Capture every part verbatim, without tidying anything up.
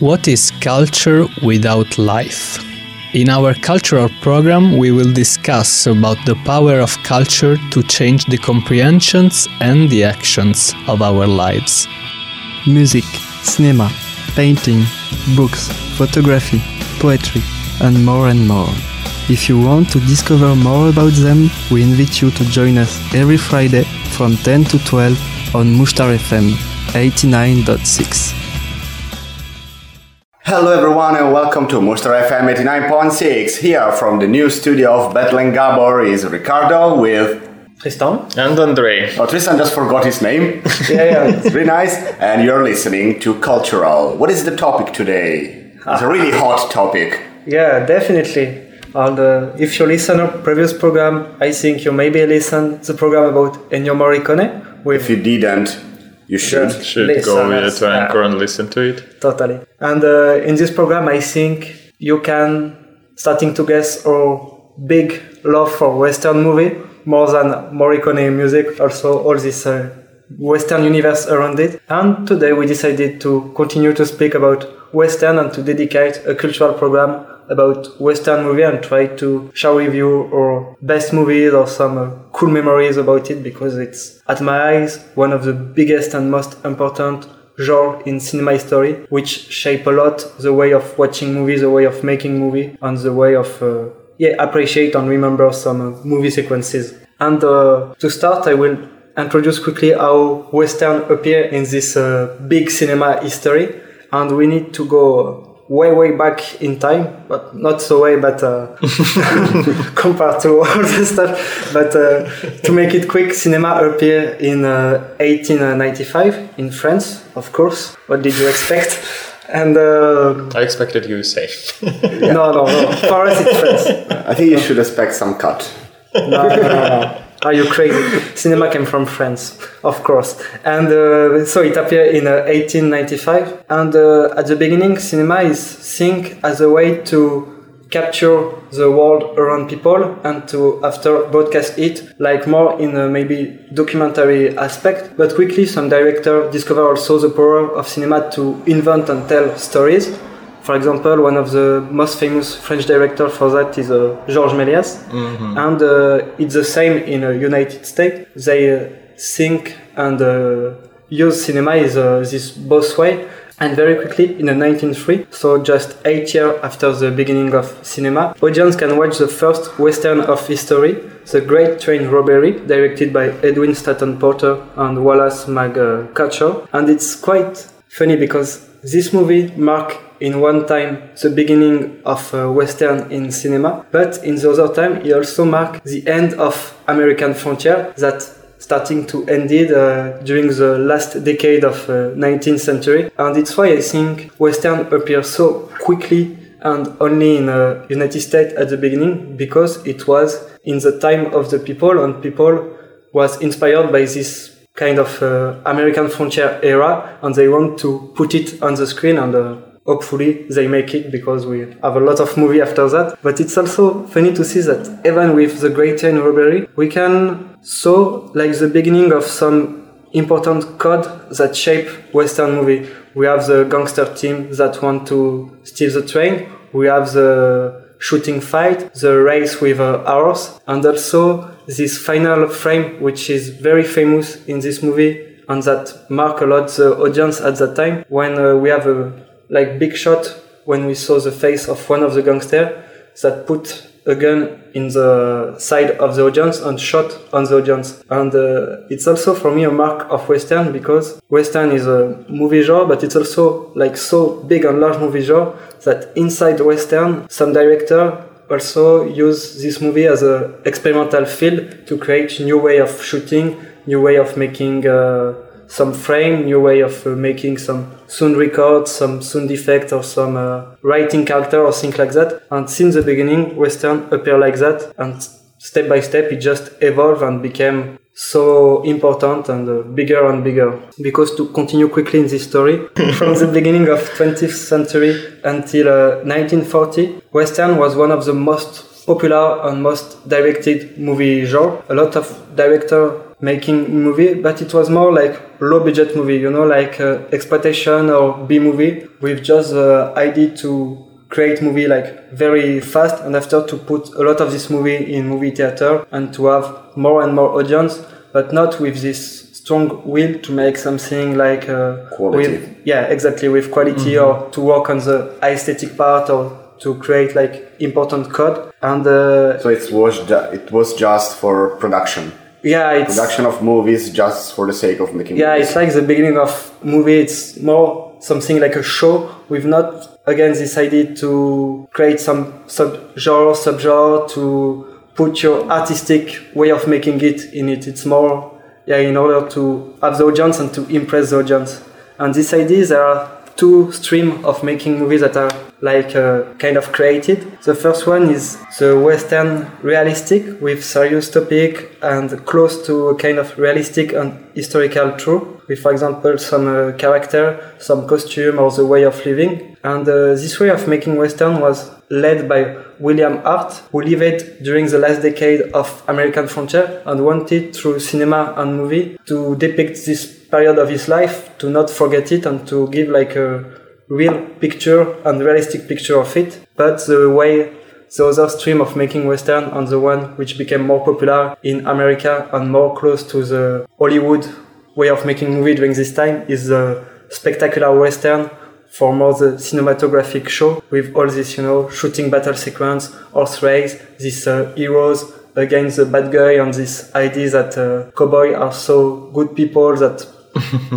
What is culture without life? In our cultural program, we will discuss about the power of culture to change the comprehensions and the actions of our lives. Music, cinema, painting, books, photography, poetry, and more and more. If you want to discover more about them, we invite you to join us every Friday from ten to twelve on Mushtar F M eighty-nine point six. Hello everyone and welcome to Mushtar F M eighty-nine point six. Here from the new studio of Bethlen Gabor is Ricardo with Tristan and Andre. Oh, Tristan just forgot his name. yeah, yeah, it's really nice. And you're listening to Cultural. What is the topic today? It's a really hot topic. Yeah, definitely. And uh, if you listen to previous program, I think you maybe listened to the program about Ennio Morricone. With if you didn't, you should, yeah, should go with an anchor and listen to it. Totally. And uh, in this program, I think you can starting to guess our big love for Western movie, more than Morricone music, also all this uh, Western universe around it. And today we decided to continue to speak about Western and to dedicate a cultural program about Western movie and try to share with you our best movies or some uh, cool memories about it, because it's, at my eyes, one of the biggest and most important genre in cinema history, which shape a lot the way of watching movies, the way of making movie, and the way of uh, yeah appreciate and remember some uh, movie sequences. And uh, to start, I will introduce quickly how Western appear in this uh, big cinema history, and we need to go way way back in time, but not so way, but uh, compared to all the stuff, but uh, to make it quick, cinema appeared in uh, eighteen ninety-five in France, of course. What did you expect? And uh, I expected you to say yeah. no no no for us it's France. I think you should expect some cut. no no no, no. Are you crazy? Cinema came from France, of course. And uh, so it appeared in uh, eighteen ninety-five. And uh, at the beginning, cinema is seen as a way to capture the world around people and to after broadcast it, like more in a maybe documentary aspect. But quickly, some directors discover also the power of cinema to invent and tell stories. For example, one of the most famous French directors for that is uh, Georges Méliès. Mm-hmm. And uh, it's the same in the uh, United States. They uh, think and uh, use cinema is uh, this both way. And very quickly, in the nineteen oh three, so just eight years after the beginning of cinema, audience can watch the first Western of history, The Great Train Robbery, directed by Edwin Stanton Porter and Wallace McCutcheon. And it's quite funny because this movie marked in one time the beginning of uh, Western in cinema, but in the other time he also marked the end of American frontier that starting to ended uh, during the last decade of uh, nineteenth century. And it's why I think Western appeared so quickly and only in the uh, United States at the beginning, because it was in the time of the people, and people was inspired by this kind of uh, American frontier era, and they want to put it on the screen, and uh, hopefully they make it, because we have a lot of movie after that. But it's also funny to see that even with The Great Train Robbery, we can saw like the beginning of some important code that shape Western movie. We have the gangster team that want to steal the train. We have the shooting fight, the race with uh, arrows, and also this final frame, which is very famous in this movie and that mark a lot the audience at that time, when uh, we have a like big shot when we saw the face of one of the gangsters that put a gun in the side of the audience and shot on the audience. And uh, it's also for me a mark of Western, because Western is a movie genre, but it's also like so big and large movie genre that inside Western, some director also use this movie as an experimental field to create new way of shooting, new way of making uh, some frame, new way of uh, making some sound records, some sound effects, or some uh, writing character or things like that. And since the beginning, Western appeared like that, and step by step it just evolved and became so important and uh, bigger and bigger. Because to continue quickly in this story, from the beginning of twentieth century until uh, nineteen forty, Western was one of the most popular and most directed movie genre. A lot of directors making movie, but it was more like low budget movie, you know, like uh, exploitation or B movie with just the idea to create movie like very fast, and after to put a lot of this movie in movie theater and to have more and more audience, but not with this strong will to make something like uh, quality. With, yeah, exactly, with quality, mm-hmm. or to work on the aesthetic part or to create like important code. And uh, so it was ju- it was just for production. Yeah, it's production of movies just for the sake of making. Yeah, movies. It's like the beginning of movie. It's more something like a show. We've not again this idea to create some sub-genre, sub-genre to put your artistic way of making it in it. It's more yeah in order to have the audience and to impress the audience. And this idea, there are two streams of making movies that are like uh, kind of created. The first one is the Western realistic with serious topic and close to a kind of realistic and historical truth, with for example some uh, character, some costume or the way of living. And uh, this way of making Western was led by William Hart, who lived during the last decade of American frontier and wanted through cinema and movie to depict this period of his life, to not forget it and to give like a real picture and realistic picture of it. But the way the other stream of making Western, and the one which became more popular in America and more close to the Hollywood way of making movie during this time, is the spectacular Western, for more the cinematographic show with all this, you know, shooting battle sequence, horse race, these uh, heroes against the bad guy, and this idea that uh, cowboys are so good people that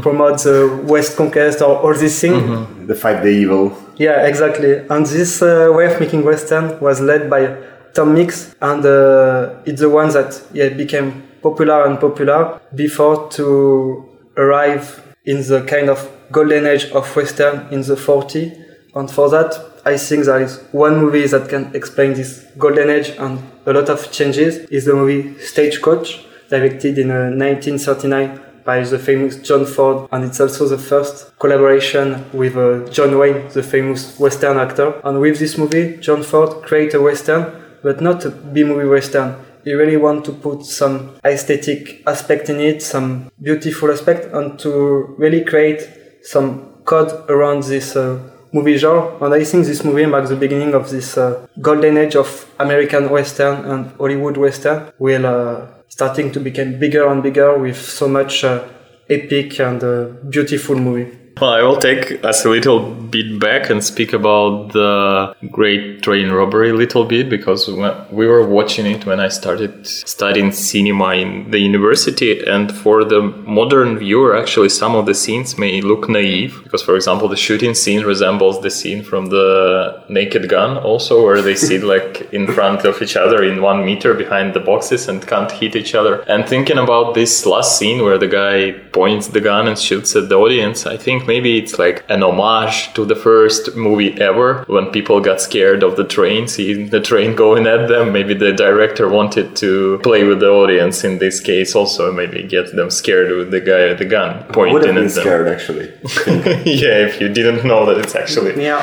promote the West conquest or all these things. Mm-hmm. The fight the evil. Yeah, exactly. And this uh, way of making Western was led by Tom Mix, and uh, it's the one that yeah, became popular and popular before to arrive in the kind of golden age of Western in the forties. And for that, I think there is one movie that can explain this golden age and a lot of changes. Is the movie Stagecoach, directed in uh, nineteen thirty-nine by the famous John Ford, and it's also the first collaboration with uh, John Wayne, the famous Western actor. And with this movie, John Ford created a Western, but not a B-movie Western. He really wanted to put some aesthetic aspect in it, some beautiful aspect, and to really create some code around this uh, movie genre. And I think this movie marks the beginning of this uh, golden age of American Western and Hollywood Western, will uh, starting to become bigger and bigger with so much uh, epic and uh, beautiful movie. Well, I will take us a little bit back and speak about the Great Train Robbery a little bit, because we were watching it when I started studying cinema in the university. And for the modern viewer, actually, some of the scenes may look naive, because, for example, the shooting scene resembles the scene from the Naked Gun also, where they sit like in front of each other in one meter behind the boxes and can't hit each other. And thinking about this last scene where the guy points the gun and shoots at the audience, I think maybe it's like an homage to the first movie ever, when people got scared of the train, seeing the train going at them. Maybe the director wanted to play with the audience in this case also, maybe get them scared with the guy with the gun pointing at them. I would have been scared, actually. Yeah, if you didn't know that it's actually yeah.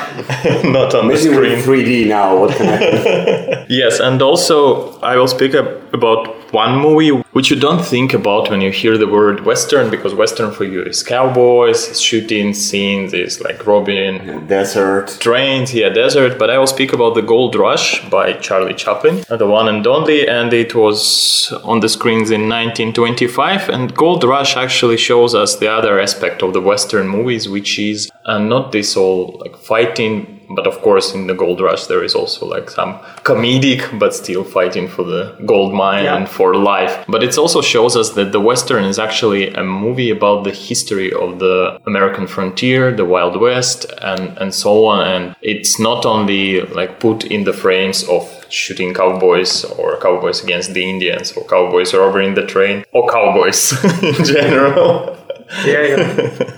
not on maybe the screen. Maybe three D now. What can I yes, and also I will speak up about one movie which you don't think about when you hear the word Western, because Western for you is cowboys, shooting scenes, is like robbing, desert, trains, yeah, desert. But I will speak about The Gold Rush by Charlie Chaplin, the one and only, and it was on the screens in nineteen twenty-five. And Gold Rush actually shows us the other aspect of the Western movies, which is uh, not this all like fighting. But of course, in The Gold Rush, there is also like some comedic, but still fighting for the gold mine yeah. and for life. But it also shows us that the Western is actually a movie about the history of the American frontier, the Wild West, and, and so on. And it's not only like put in the frames of shooting cowboys or cowboys against the Indians or cowboys robbing the train or cowboys in general. Yeah, yeah.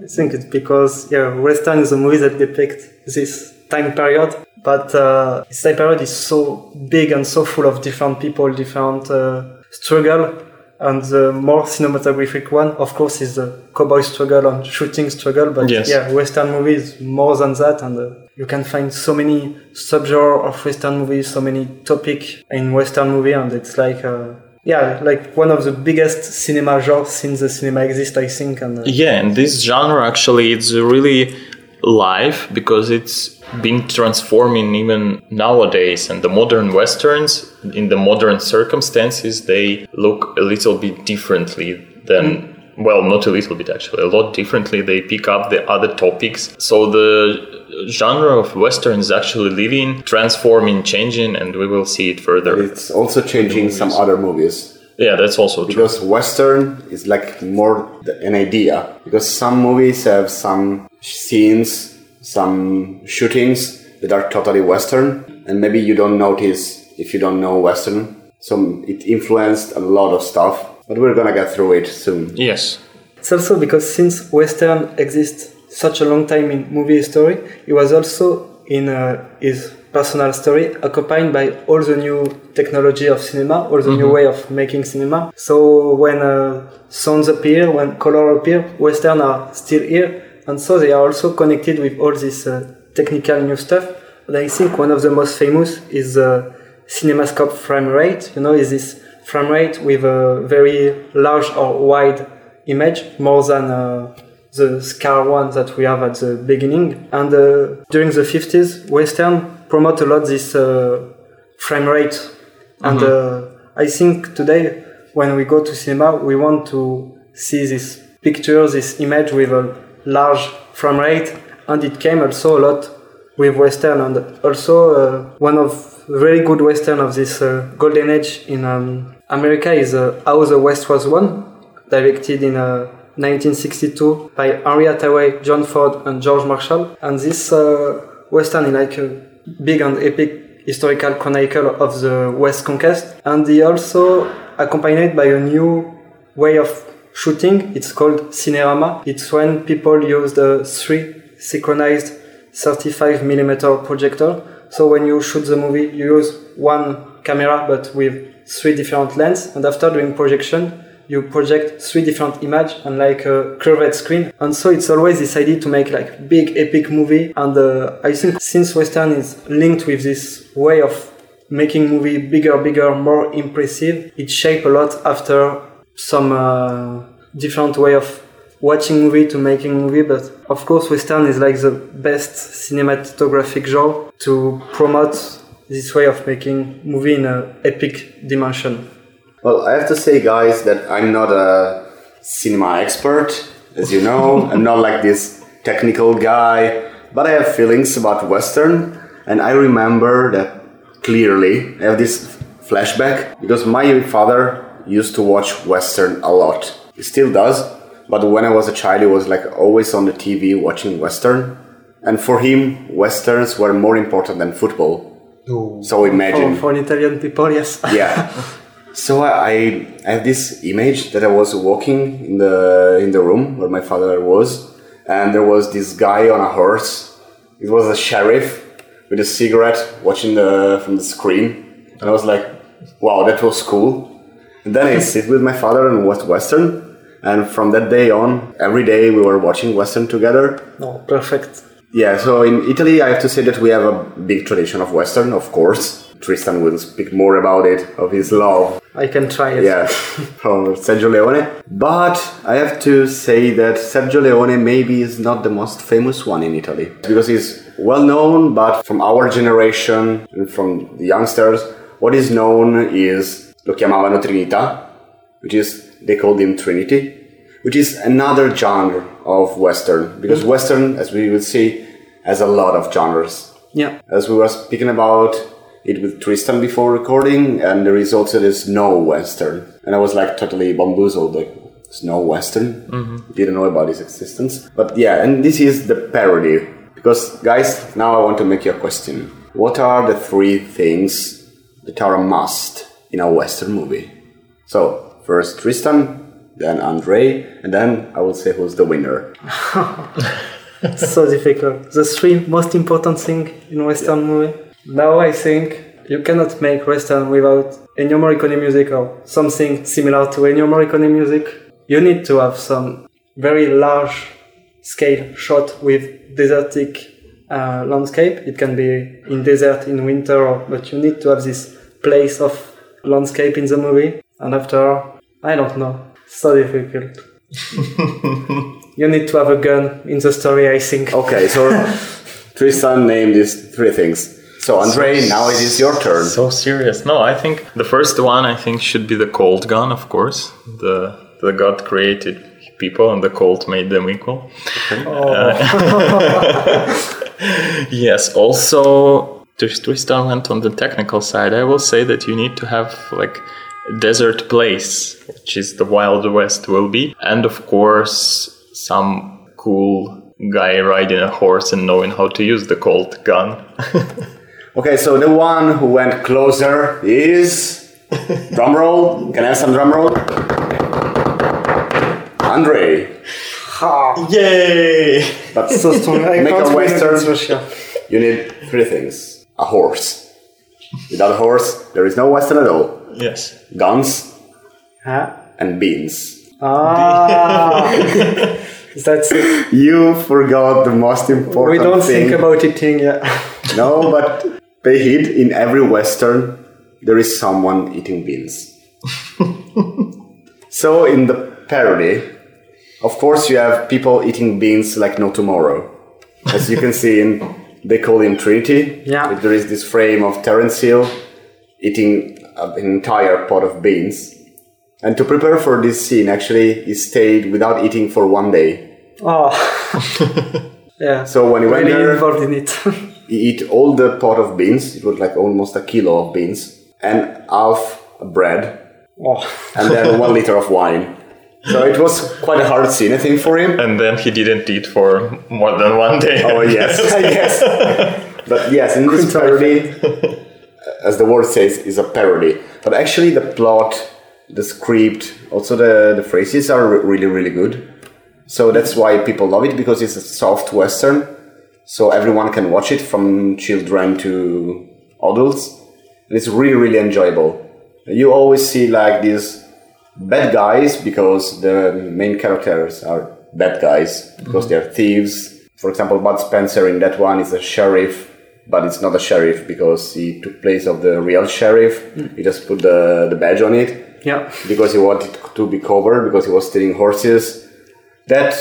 I think it's because yeah, Western is a movie that depicts this time period, but uh, this time period is so big and so full of different people, different uh, struggle, and the more cinematographic one, of course, is the cowboy struggle and shooting struggle, but yes. yeah, Western movie is more than that, and uh, you can find so many subgenres of Western movies, so many topics in Western movie, and it's like... Uh, yeah, like one of the biggest cinema genres since the cinema exists, I think. And uh, yeah, and this genre actually it's really live because it's being transforming even nowadays, and the modern westerns in the modern circumstances they look a little bit differently than mm. Well, not a little bit, actually, a lot differently. They pick up the other topics. So the genre of Western is actually living, transforming, changing, and we will see it further. It's also changing some other movies. Yeah, that's also true. Because Western is like more an idea. Because some movies have some scenes, some shootings that are totally Western. And maybe you don't notice if you don't know Western. So it influenced a lot of stuff. But we're gonna get through it soon. Yes. It's also because since Western exists such a long time in movie history, it was also in uh, his personal story accompanied by all the new technology of cinema, all the mm-hmm. new way of making cinema. So when uh, sounds appear, when color appear, Western are still here. And so they are also connected with all this uh, technical new stuff. But I think one of the most famous is the uh, CinemaScope frame rate, you know, is this frame rate with a very large or wide image, more than uh, the scar one that we have at the beginning. And uh, during the fifties, Western promote a lot this uh, frame rate. Mm-hmm. And uh, I think today, when we go to cinema, we want to see this picture, this image with a large frame rate. And it came also a lot with Western. And also uh, one of the very good Western of this uh, golden age in um, America is uh, How the West Was Won, directed in uh, nineteen sixty-two by Henry Hathaway, John Ford and George Marshall. And this uh, Western is like a big and epic historical chronicle of the West conquest. And they also accompanied by a new way of shooting. It's called Cinerama. It's when people used uh, three synchronized thirty-five millimeter projector. So when you shoot the movie, you use one camera, but with three different lenses. And after doing projection, you project three different images on like a curved screen. And so it's always this idea to make like big epic movie. And uh, I think since Western is linked with this way of making movie bigger, bigger, more impressive, it shaped a lot after some uh, different way of watching movie to making movie. But of course Western is like the best cinematographic genre to promote this way of making movie in an epic dimension. Well, I have to say, guys, that I'm not a cinema expert, as you know. I'm not like this technical guy, but I have feelings about Western, and I remember that clearly. I have this flashback, because my father used to watch Western a lot. He still does. But when I was a child, it was like always on the T V watching Western. And for him, Westerns were more important than football. Ooh. So imagine. For, for Italian people, yes. Yeah. So I, I have this image that I was walking in the in the room where my father was. And there was this guy on a horse. It was a sheriff with a cigarette watching the from the screen. And I was like, wow, that was cool. And then I sit with my father and watch Western. And from that day on, every day we were watching Western together. Oh, perfect. Yeah, so in Italy, I have to say that we have a big tradition of Western, of course. Tristan will speak more about it, of his love. I can try it. Yeah, from Sergio Leone. But I have to say that Sergio Leone maybe is not the most famous one in Italy. Because he's well known, but from our generation, and from the youngsters, what is known is Lo Chiamavano Trinità, which is they called him Trinity, which is another genre of Western. Because mm-hmm. Western, as we will see, has a lot of genres. Yeah. As we were speaking about it with Tristan before recording, and there is also this no Western. And I was like totally bamboozled, like, it's no Western? Mm-hmm. Didn't know about its existence. But yeah, and this is the parody. Because, guys, now I want to make you a question. What are the three things that are a must in a Western movie? So, first Tristan, then Andre, and then I will say who's the winner. So difficult. The three most important things in Western yeah. movie. Now I think you cannot make Western without Ennio Morricone music or something similar to Ennio Morricone music. You need to have some very large scale shot with desertic uh, landscape. It can be in desert, in winter, or, but you need to have this place of landscape in the movie. And after, I don't know. So difficult. You need to have a gun in the story, I think. Okay, so Tristan named these three things. So Andre, so, now it is your turn. So serious. No, I think the first one I think should be the cold gun, of course. The the God created people and the cold made them equal. Okay. Oh. Uh, yes, also Tristan went on the technical side. I will say that you need to have like a desert place, which is the Wild West will be. And of course some cool guy riding a horse and knowing how to use the cold gun. Okay, so the one who went closer is... drum roll. Can I have some drum roll? Andre. Ha. Yay! But so strong. I make a Western. You need three things. A horse. Without a horse, there is no Western at all. Yes. Guns. Huh? And beans. Ah. That's it. You forgot the most important thing. We don't thing. think about eating, yeah. No, but... Pay heed, in every Western, there is someone eating beans. So in the parody, of course you have people eating beans like no tomorrow. As you can see in They Call Him Trinity, yeah. There is this frame of Terence Hill eating an entire pot of beans. And to prepare for this scene, actually, he stayed without eating for one day. Oh. Yeah. So when he went there, involved in it. He ate all the pot of beans. It was like almost a kilo of beans and half bread, oh. And then one liter of wine. So it was quite a hard scene, I think, for him. And then he didn't eat for more than one day. Oh yes, yes. But yes, in this parody, as the word says, is a parody. But actually, the plot, the script, also the the phrases are really, really good. So that's why people love it, because it's a soft Western. So everyone can watch it, from children to adults. And it's really, really enjoyable. You always see like these bad guys, because the main characters are bad guys, because mm-hmm. they're thieves. For example, Bud Spencer in that one is a sheriff, but it's not a sheriff because he took place of the real sheriff. Mm-hmm. He just put the, the badge on it, yeah, because he wanted to be covered, because he was stealing horses. That...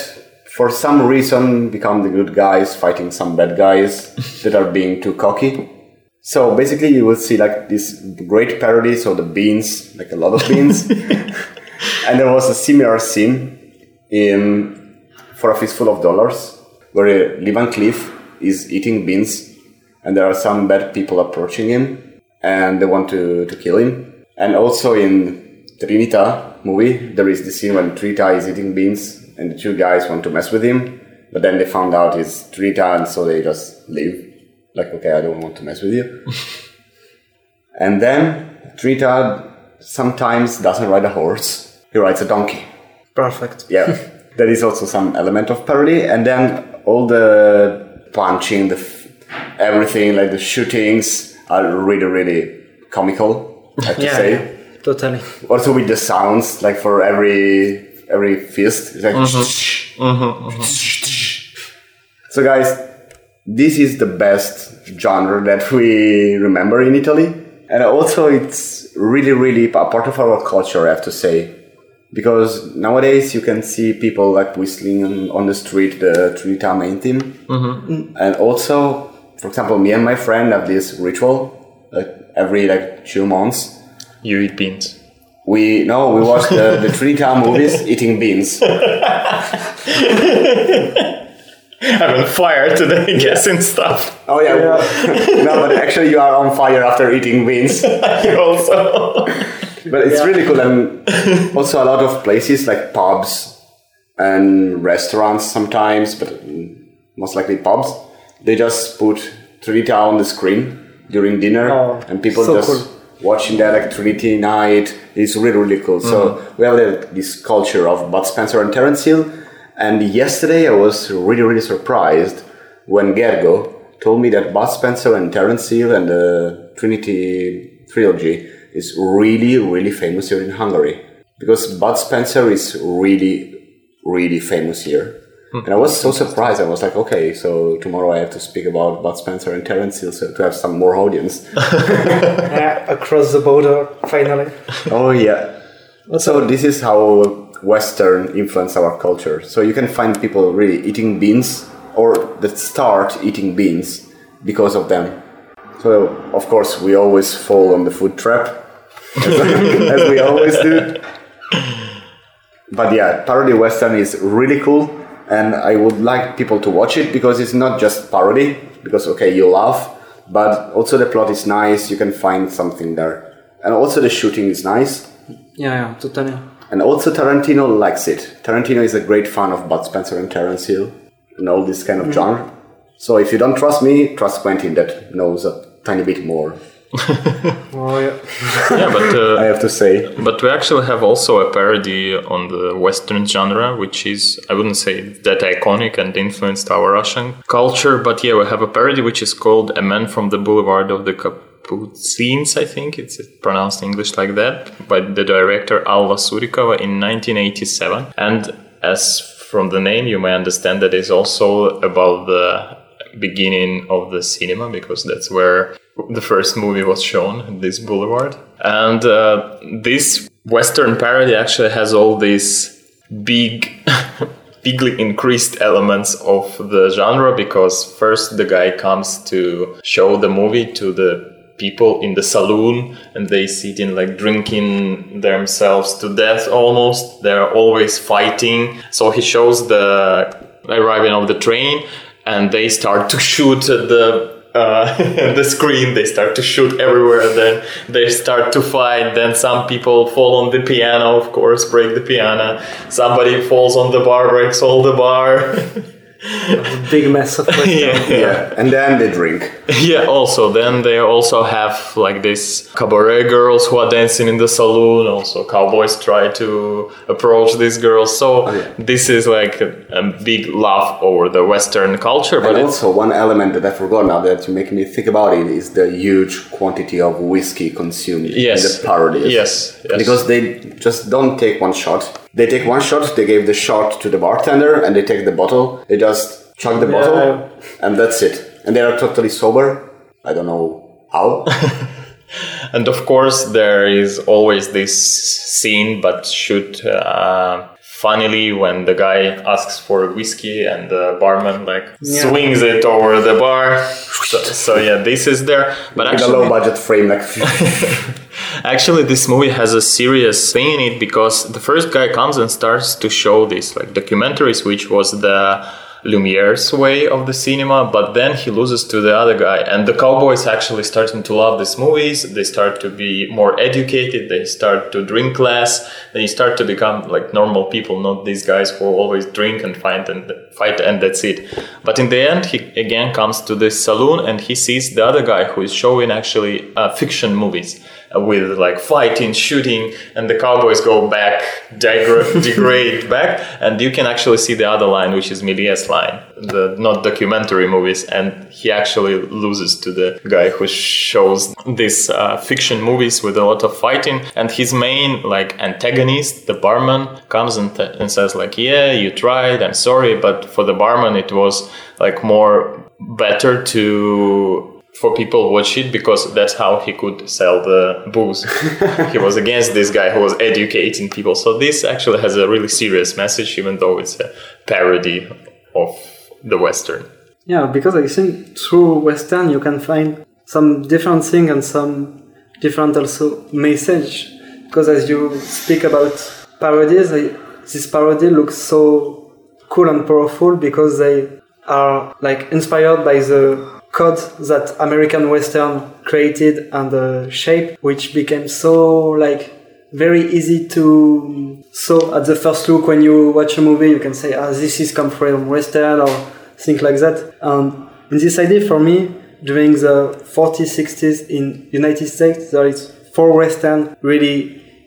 for some reason, become the good guys fighting some bad guys that are being too cocky. So basically, you will see like this great parody, so the beans, like a lot of beans. And there was a similar scene in For a Fistful of Dollars, where Lee Van Cleef is eating beans, and there are some bad people approaching him, and they want to, to kill him. And also in Trinita movie, there is the scene when Trinita is eating beans, and the two guys want to mess with him, but then they found out it's Trita, and so they just leave. Like, okay, I don't want to mess with you. And then Trita sometimes doesn't ride a horse. He rides a donkey. Perfect. Yeah. That is also some element of parody. And then all the punching, the f- everything, like the shootings, are really, really comical, I have yeah, to say. Yeah, totally. Also with the sounds, like for every... every fist is like mm-hmm. Mm-hmm. Mm-hmm. So guys, this is the best genre that we remember in Italy, and also it's really, really a part of our culture, I have to say, because nowadays you can see people like whistling on the street the Trinità main theme, mm-hmm. and also, for example, me and my friend have this ritual, like every like two months you eat beans. We no, we watched the, the Trinità movies eating beans. I'm on fire today, guessing stuff. Oh yeah, yeah. No, but actually you are on fire after eating beans. You also. But it's yeah. really cool, and also a lot of places like pubs and restaurants sometimes, but most likely pubs. They just put Trinità on the screen during dinner, oh, and people so just. Cool. Watching that like Trinity night is really, really cool. Mm-hmm. So we have like, this culture of Bud Spencer and Terence Hill. And yesterday I was really, really surprised when Gergo told me that Bud Spencer and Terence Hill and the Trinity trilogy is really, really famous here in Hungary. Because Bud Spencer is really, really famous here. Mm-hmm. And I was so surprised. I was like, okay, so tomorrow I have to speak about Bud Spencer and Terence Hill, so to have some more audience. Yeah, across the border, finally. Oh, yeah. So this is how Western influenced our culture. So you can find people really eating beans, or that start eating beans because of them. So of course we always fall on the food trap, as, as we always do. But yeah, parody Western is really cool, and I would like people to watch it because it's not just parody, because okay, you laugh, but also the plot is nice, you can find something there. And also the shooting is nice. Yeah, yeah, totally. And also Tarantino likes it. Tarantino is a great fan of Bud Spencer and Terence Hill and all this kind of mm. genre. So if you don't trust me, trust Quentin that knows a tiny bit more. Oh, yeah. Yeah, but uh, I have to say, but we actually have also a parody on the Western genre, which is, I wouldn't say that iconic and influenced our Russian culture, but yeah, we have a parody which is called A Man from the Boulevard of the Capucines, I think it's pronounced in English like that, by the director Alla Surikova in nineteen eighty-seven. And as from the name, you may understand that it's also about the beginning of the cinema, because that's where the first movie was shown, this boulevard. And uh, this Western parody actually has all these big, bigly increased elements of the genre, because first the guy comes to show the movie to the people in the saloon, and they sit in like drinking themselves to death almost. They're always fighting. So he shows the arriving of the train, and they start to shoot at the Uh, the screen, they start to shoot everywhere, then they start to fight, then some people fall on the piano, of course, break the piano, somebody falls on the bar, breaks all the bar. Big mess of yeah. yeah, and then they drink. Yeah, also, then they also have like these cabaret girls who are dancing in the saloon, also cowboys try to approach these girls, so oh, yeah. this is like a, a big laugh over the Western culture. But and also one element that I forgot now that you make me think about it is the huge quantity of whiskey consumed yes. in the parodies. Yes, yes. Because they just don't take one shot. They take one shot, they give the shot to the bartender, and they take the bottle, they just chug the yeah. bottle, and that's it. And they are totally sober. I don't know how. And of course, there is always this scene, but shoot, uh, funnily, when the guy asks for whiskey and the barman like yeah. swings it over the bar. So, so yeah, this is there. But in actually, a low budget frame, like. Actually, this movie has a serious thing in it, because the first guy comes and starts to show these like documentaries, which was the Lumiere's way of the cinema, but then he loses to the other guy, and the cowboys actually starting to love these movies. They start to be more educated, they start to drink less, they start to become like normal people, not these guys who always drink and fight and fight and that's it. But in the end, he again comes to this saloon, and he sees the other guy who is showing actually uh, fiction movies with like fighting, shooting, and the cowboys go back, degra- degrade back, and you can actually see the other line, which is Méliès line, the not documentary movies, and he actually loses to the guy who shows these uh, fiction movies with a lot of fighting. And his main like antagonist, the barman, comes and, th- and says like, yeah, you tried, I'm sorry, but for the barman it was like more better to... for people watch it, because that's how he could sell the booze. He was against this guy who was educating people. So this actually has a really serious message, even though it's a parody of the Western. Yeah, because I think through Western you can find some different thing and some different also message. Because as you speak about parodies, I, this parody looks so cool and powerful because they are like inspired by the code that American Western created and uh, shaped, which became so like very easy to. So at the first look, when you watch a movie, you can say, "Ah, this is come from Western" or things like that. And in this idea, for me, during the forties, sixties in United States, there is four Western really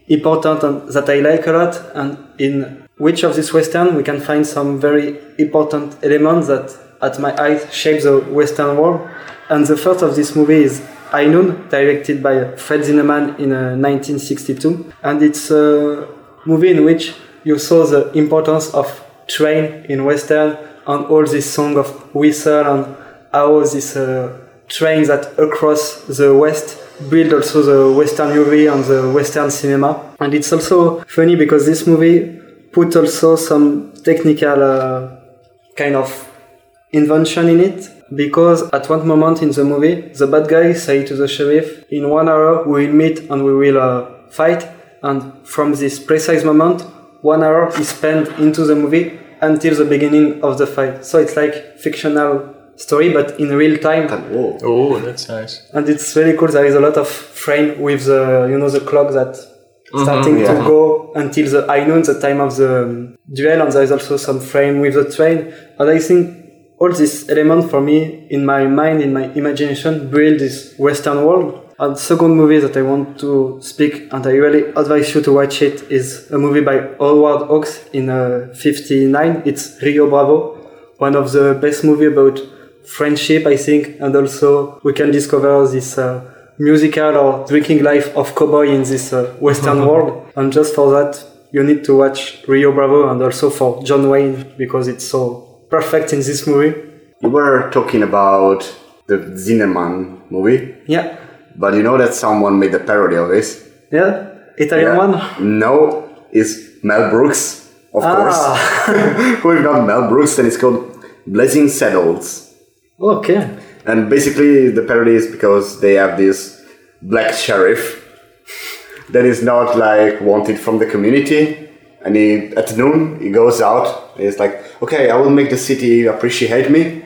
important and that I like a lot. And in which of these Western, we can find some very important elements that. At my eyes, shapes the Western world. And the first of this movie is High Noon, directed by Fred Zinnemann in uh, nineteen sixty-two. And it's a movie in which you saw the importance of train in Western and all this song of whistle and how this uh, train that across the West build also the Western movie and the Western cinema. And it's also funny because this movie put also some technical uh, kind of invention in it, because at one moment in the movie the bad guy say to the sheriff, in one hour we will meet and we will uh, fight, and from this precise moment one hour is spent into the movie until the beginning of the fight. So it's like fictional story but in real time. Whoa. Oh, that's nice. And it's really cool. There is a lot of frame with the, you know, the clock that mm-hmm, starting yeah. to go until the high noon, the time of the um, duel, and there is also some frame with the train. And I think all this element for me, in my mind, in my imagination, build this Western world. And second movie that I want to speak, and I really advise you to watch it, is a movie by Howard Hawks in uh, fifty-nine. It's Rio Bravo, one of the best movies about friendship, I think, and also we can discover this uh, musical or drinking life of cowboy in this uh, Western world. And just for that, you need to watch Rio Bravo, and also for John Wayne, because it's so perfect in this movie. You were talking about the Zinnemann movie. Yeah. But you know that someone made a parody of this? Yeah? Italian yeah. one? No, it's Mel Brooks, of ah. course. We've got Mel Brooks, and it's called Blazing Saddles. Okay. And basically the parody is because they have this black sheriff that is not like wanted from the community. And he, at noon, he goes out and he's like, okay, I will make the city appreciate me.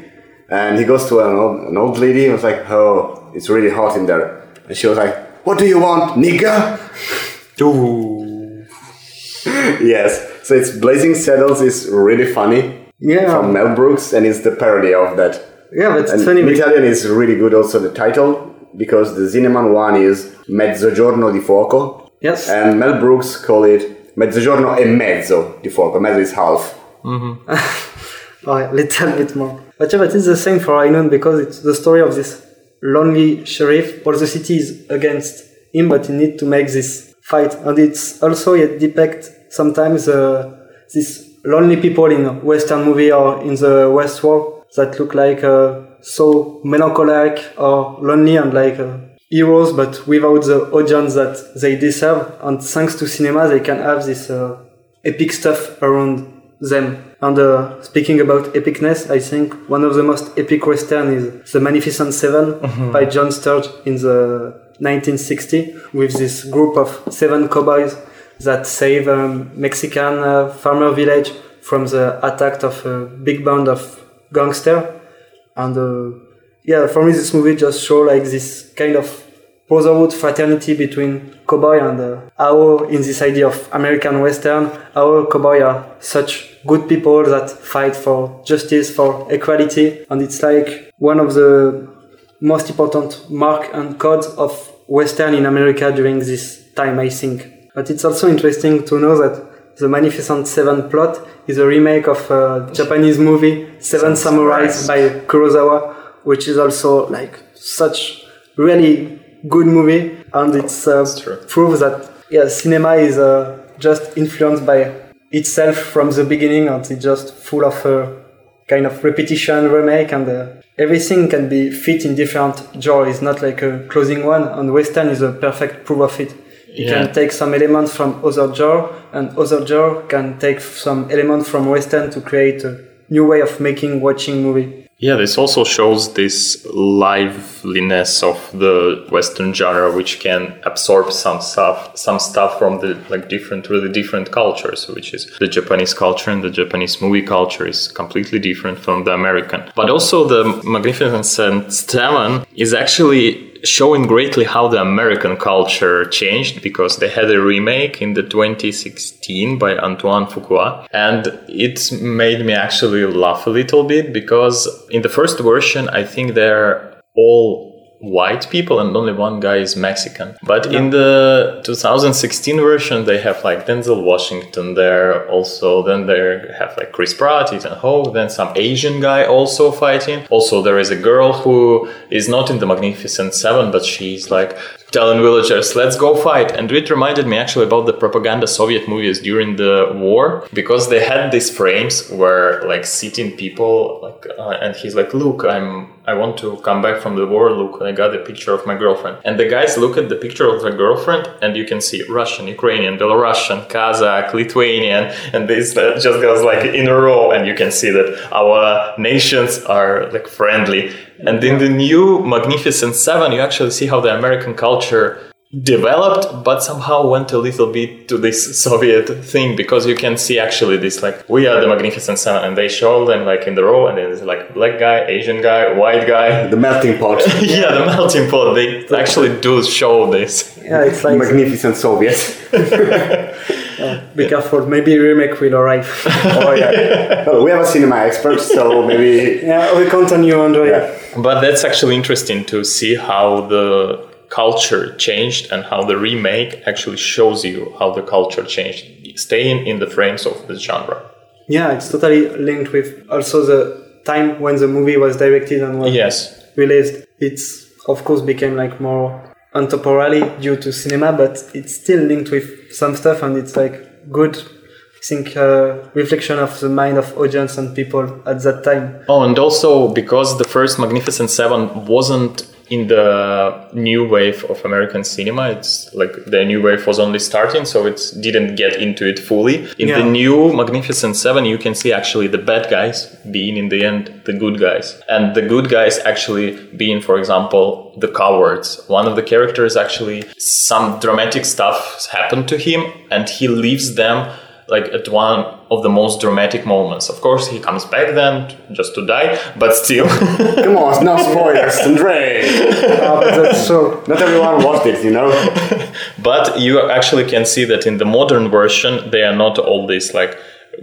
And he goes to an old, an old lady and was like, oh, it's really hot in there. And she was like, what do you want, nigga? Ooh. Yes. So it's Blazing Saddles is really funny. Yeah. From Mel Brooks, and it's the parody of that. Yeah, but it's and funny. Italian is really good also, the title, because the Zinnemann one is Mezzogiorno di Fuoco. Yes. And Mel Brooks call it Mezzogiorno e mezzo di fuoco. Mezzo is half. Mm-hmm. All right, little bit more. But yeah, but it's the same for High Noon, because it's the story of this lonely sheriff. All the city is against him, but he need to make this fight. And it's also, it depicts sometimes uh, these lonely people in Western movie or in the West world that look like uh, so melancholic or lonely and like uh, heroes, but without the audience that they deserve. And thanks to cinema, they can have this uh, epic stuff around them. And uh, speaking about epicness, I think one of the most epic Western is The Magnificent Seven mm-hmm. by John Sturge in the nineteen sixty, with this group of seven cowboys that save a um, Mexican uh, farmer village from the attack of a big band of gangsters. And uh, yeah, for me this movie just shows like this kind of brotherhood, fraternity between cowboy and uh, how in this idea of American Western, how cowboy are such good people that fight for justice, for equality. And it's like one of the most important mark and codes of Western in America during this time, I think. But it's also interesting to know that the Magnificent Seven plot is a remake of a Japanese movie, Seven Samurais by Kurosawa, which is also like such really good movie. And it's uh, proof that yeah, cinema is uh, just influenced by itself from the beginning, and it's just full of a uh, kind of repetition, remake, and uh, everything can be fit in different genres, not like a closing one, and Western is a perfect proof of it. You yeah. can take some elements from other genre, and other genre can take some elements from Western to create a new way of making, watching movie. Yeah, this also shows this liveliness of the Western genre, which can absorb some stuff, some stuff from the like different, really different cultures, which is the Japanese culture, and the Japanese movie culture is completely different from the American. But also the Magnificent Seven is actually showing greatly how the American culture changed, because they had a remake in the twenty sixteen by Antoine Fuqua, and it made me actually laugh a little bit, because in the first version I think they're all white people and only one guy is Mexican, but yeah. in the two thousand sixteen version they have like Denzel Washington there also, then they have like Chris Pratt, Ethan Hawke, then some Asian guy also fighting. Also there is a girl who is not in the Magnificent Seven, but she's like telling villagers, let's go fight. And it reminded me actually about the propaganda Soviet movies during the war, because they had these frames where like sitting people like uh, and he's like, look, I'm I want to come back from the war. Look, I got a picture of my girlfriend. And the guys look at the picture of the girlfriend, and you can see Russian, Ukrainian, Belarusian, Kazakh, Lithuanian, and this uh, just goes like in a row, and you can see that our nations are like friendly. And in the new Magnificent Seven, you actually see how the American culture developed, but somehow went a little bit to this Soviet thing, because you can see actually this, like, we are the Magnificent Seven, and they show them like in the row, and then there's like black guy, Asian guy, white guy, the melting pot. Yeah, the melting pot. They actually do show this. Yeah, it's like Magnificent Soviet. Yeah, be careful, maybe a remake will arrive. Oh yeah. Well, we have a cinema expert, so maybe yeah, we count on you, Andre. Yeah. But that's actually interesting to see how the culture changed and how the remake actually shows you how the culture changed, staying in the frames of the genre. Yeah, it's totally linked with also the time when the movie was directed and was yes. released. It's of course became like more contemporary due to cinema, but it's still linked with some stuff, and it's like good, I think, uh, reflection of the mind of audience and people at that time. Oh, and also because the first Magnificent Seven wasn't in the new wave of American cinema, it's like the new wave was only starting, so it didn't get into it fully. In yeah. the new Magnificent Seven, you can see actually the bad guys being in the end the good guys, and the good guys actually being, for example, the cowards. One of the characters actually, some dramatic stuff happened to him, and he leaves them like at one of the most dramatic moments. Of course, he comes back then just to die, but still. Come on, no spoilers, Andre. Uh, but that's so. Not everyone watched it, you know. But you actually can see that in the modern version, they are not all these like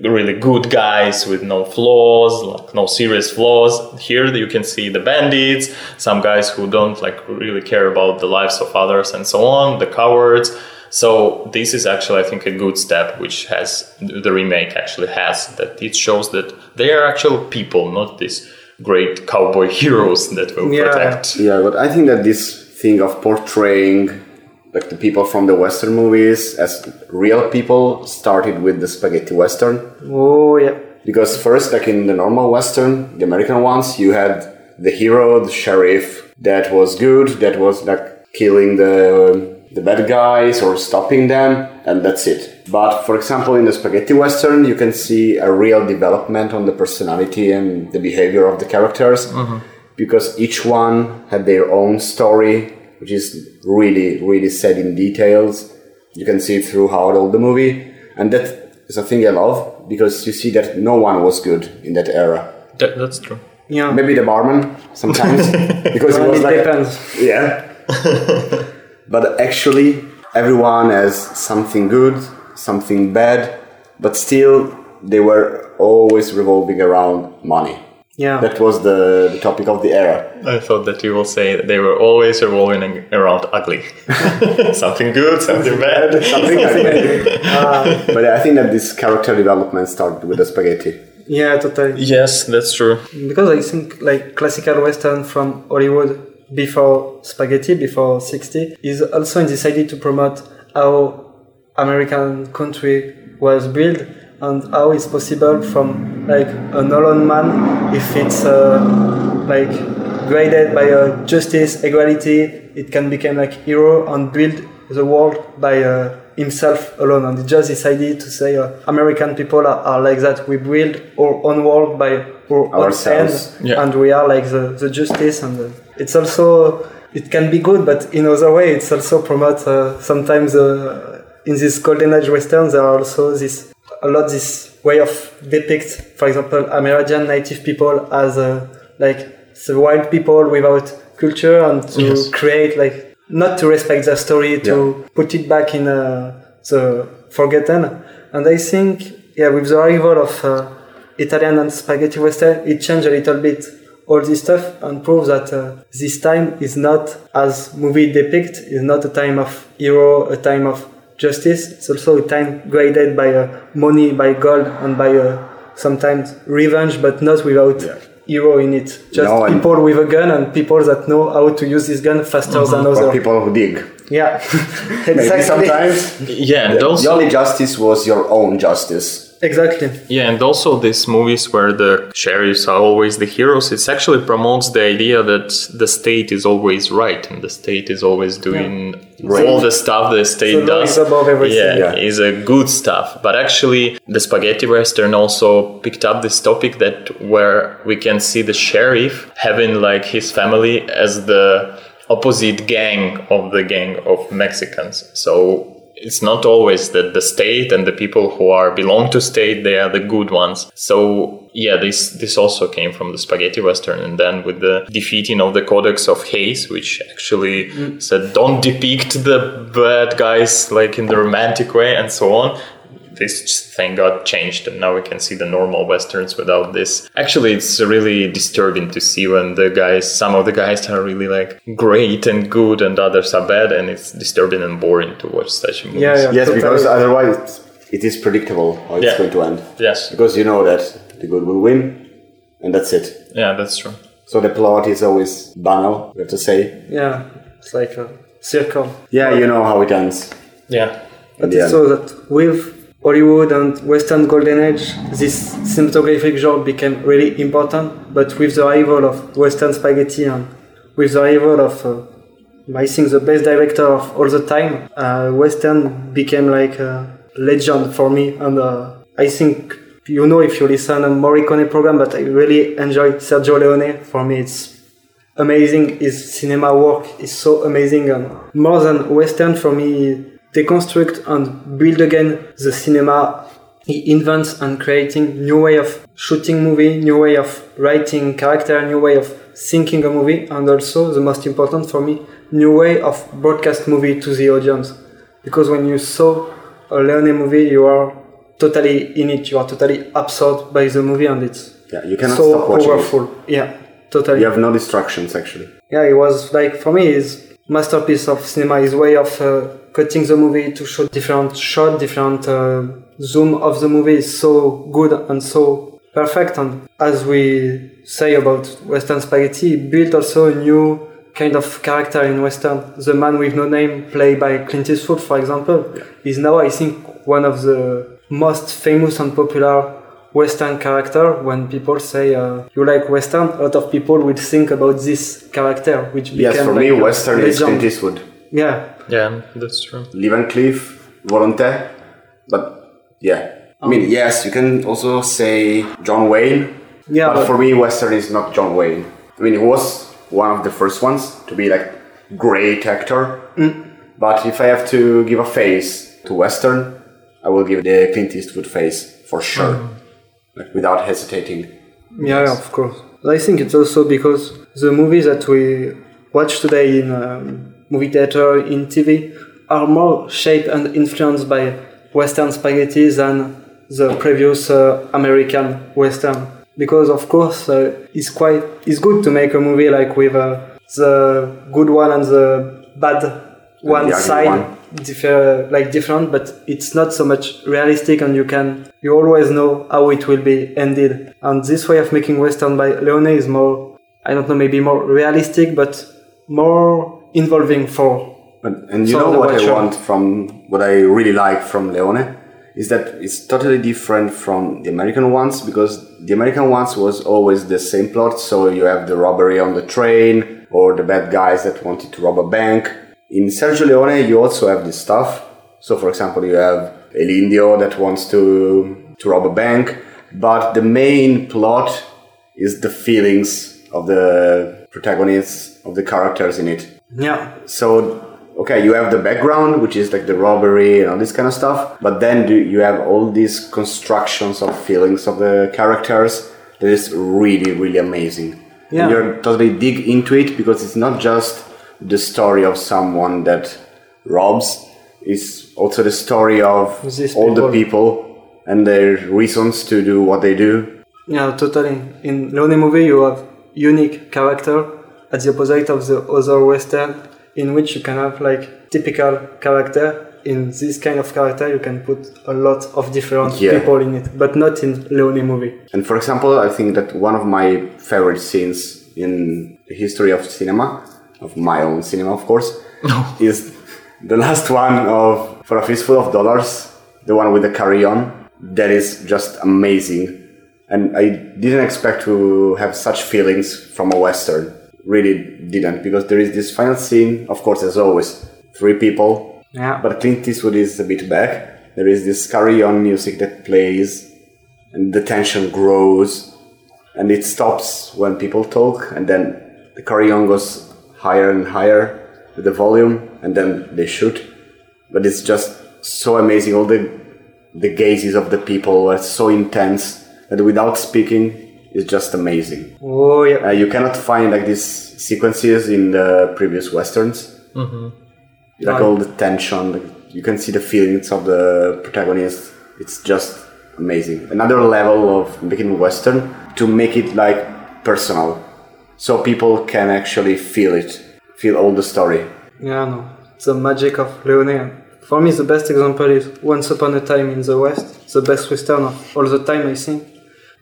really good guys with no flaws, like no serious flaws. Here you can see the bandits, some guys who don't like really care about the lives of others and so on, the cowards. So this is actually, I think, a good step, which has the remake actually has, that it shows that they are actual people, not these great cowboy heroes that will yeah. protect. Yeah, but I think that this thing of portraying like the people from the Western movies as real people started with the spaghetti Western. Oh, yeah. Because first, like in the normal Western, the American ones, you had the hero, the sheriff, that was good, that was like killing the... the bad guys or stopping them, and that's it. But for example, in the spaghetti Western, you can see a real development on the personality and the behavior of the characters, mm-hmm. because each one had their own story, which is really, really set in details. You can see it throughout all the movie, and that is a thing I love, because you see that no one was good in that era. That, that's true. Yeah. Maybe the barman sometimes, because well, it was it like depends. A, yeah. But actually, everyone has something good, something bad, but still, they were always revolving around money. Yeah. That was the, the topic of the era. I thought that you will say that they were always revolving around ugly. Something good, something bad. Something bad. uh, but I think that this character development started with the spaghetti. Yeah, totally. Yes, that's true. Because I think like classical Western from Hollywood, before spaghetti, before sixty, is also in this idea to promote how American country was built and how it's possible from like an alone man, if it's uh, like graded by uh, justice, equality, it can become like hero and build the world by uh, himself alone. And it's just this idea to say uh, American people are, are like that. We build our own world by our ourselves, own yeah. and we are like the, the justice and the, it's also, it can be good, but in other way, it's also promote uh, sometimes uh, in this golden age Western, there are also this, a lot this way of depict, for example, American native people as uh, like the wild people without culture, and to yes. create like, not to respect their story, to yeah. put it back in uh, the forgotten. And I think, yeah, with the arrival of uh, Italian and spaghetti Western, it changed a little bit all this stuff, and prove that uh, this time is not, as movie depict, is not a time of hero, a time of justice. It's also a time graded by uh, money, by gold, and by uh, sometimes revenge, but not without yeah. hero in it. Just no, people with a gun and people that know how to use this gun faster mm-hmm. than others. Or people who dig. Yeah, exactly. Maybe sometimes. Yeah, the, the only justice was your own justice. Exactly. Yeah, and also these movies where the sheriffs are always the heroes, it actually promotes the idea that the state is always right and the state is always doing yeah. right. all the stuff the state so does. Above everything. Yeah, yeah, is a good stuff. But actually, the spaghetti western also picked up this topic that where we can see the sheriff having like his family as the opposite gang of the gang of Mexicans. So it's not always that the state and the people who are belong to state, they are the good ones. So yeah, this this also came from the spaghetti western, and then with the defeating of the Codex of Hays, which actually mm. said don't depict the bad guys like in the romantic way and so on. This thing got changed, and now we can see the normal westerns without this. Actually, it's really disturbing to see when the guys, some of the guys are really like great and good, and others are bad, and it's disturbing and boring to watch such movies. Yeah, yeah, yes, totally. Because otherwise it's, it is predictable how it's yeah. going to end. Yes, because you know that the good will win, and that's it. Yeah, that's true. So the plot is always banal, we have to say. Yeah, it's like a circle. Yeah, you know how it ends. Yeah, but so that with Hollywood and Western Golden Age, this cinematographic genre became really important, but with the arrival of Western spaghetti and with the arrival of, uh, I think, the best director of all the time, uh, Western became like a legend for me. And uh, I think, you know, if you listen to Morricone program, but I really enjoyed Sergio Leone. For me, it's amazing. His cinema work is so amazing. And more than Western, for me, deconstruct and build again the cinema. He invents and creating new way of shooting movie, new way of writing character, new way of thinking a movie, and also, the most important for me, new way of broadcast movie to the audience. Because when you saw a Leone movie, you are totally in it, you are totally absorbed by the movie, and it's yeah, you cannot so stop watching powerful. It. Yeah, totally. You have no distractions, actually. Yeah, it was like, for me, his masterpiece of cinema, his way of Uh, cutting the movie to show different shot, different uh, zoom of the movie is so good and so perfect. And as we say about Western spaghetti, it built also a new kind of character in Western. The Man with No Name, played by Clint Eastwood, for example, yeah. is now, I think, one of the most famous and popular Western character. When people say uh, you like Western, a lot of people will think about this character, which yes, became for like me, Western is Clint Eastwood. Yeah. Yeah, that's true. Levenklif, Volonté, but yeah. I mean, yes, you can also say John Wayne, yeah, but, but for me, Western is not John Wayne. I mean, he was one of the first ones to be like great actor, mm. but if I have to give a face to Western, I will give the Clint Eastwood face for sure, mm. like without hesitating. Yeah, yeah, of course. I think it's also because the movies that we watch today in Um, movie theater, in T V, are more shaped and influenced by Western spaghetti than the previous uh, American Western. Because, of course, uh, it's quite it's good to make a movie like with uh, the good one and the bad one side, one. Differ, like different, but it's not so much realistic, and you can you always know how it will be ended. And this way of making Western by Leone is more, I don't know, maybe more realistic, but more involving for and, and you know what I want from what I really like from Leone is that it's totally different from the American ones, because the American ones was always the same plot. So you have the robbery on the train or the bad guys that wanted to rob a bank. In Sergio Leone you also have this stuff. So for example you have El Indio that wants to to rob a bank, but the main plot is the feelings of the protagonists, of the characters in it. Yeah. So, okay, you have the background, which is like the robbery and all this kind of stuff. But then do you have all these constructions of feelings of the characters that is really, really amazing. Yeah. And you're totally dig into it, because it's not just the story of someone that robs. It's also the story of These all people. the people and their reasons to do what they do. Yeah, totally. In Leone movie, you have unique character, at the opposite of the other Western, in which you can have like typical character. In this kind of character you can put a lot of different yeah. people in it, but not in Leone movie. And for example, I think that one of my favorite scenes in the history of cinema, of my own cinema of course, is the last one of For a Fistful of Dollars, the one with the carry-on. that is just amazing. And I didn't expect to have such feelings from a Western. Really didn't, because there is this final scene, of course, as always, three people. Yeah. But Clint Eastwood is a bit back. There is this carry-on music that plays, and the tension grows, and it stops when people talk, and then the carry-on goes higher and higher with the volume, and then they shoot. But it's just so amazing, all the the gazes of the people are so intense that without speaking, it's just amazing. Oh yeah! Uh, you cannot find like these sequences in the previous westerns. Mm-hmm. Like oh. all the tension, like, you can see the feelings of the protagonist. It's just amazing. Another level of making western to make it like personal, so people can actually feel it, feel all the story. Yeah, no, it's the magic of Leone. For me, the best example is Once Upon a Time in the West, the best Western of all the time, I think.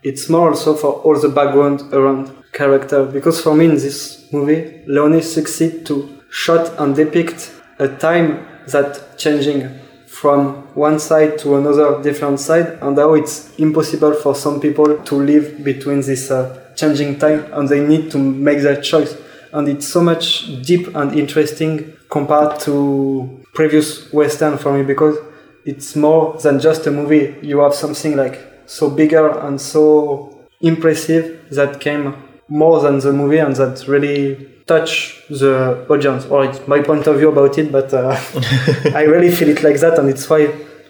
It's more also for all the background around character, because for me in this movie, Leone succeeds to shot and depict a time that changing from one side to another different side, and how it's impossible for some people to live between this uh, changing time, and they need to make their choice. And it's so much deep and interesting compared to previous Western for me, because it's more than just a movie. You have something like so bigger and so impressive that came more than the movie, and that really touch the audience. Or it's my point of view about it, but uh, I really feel it like that, and it's why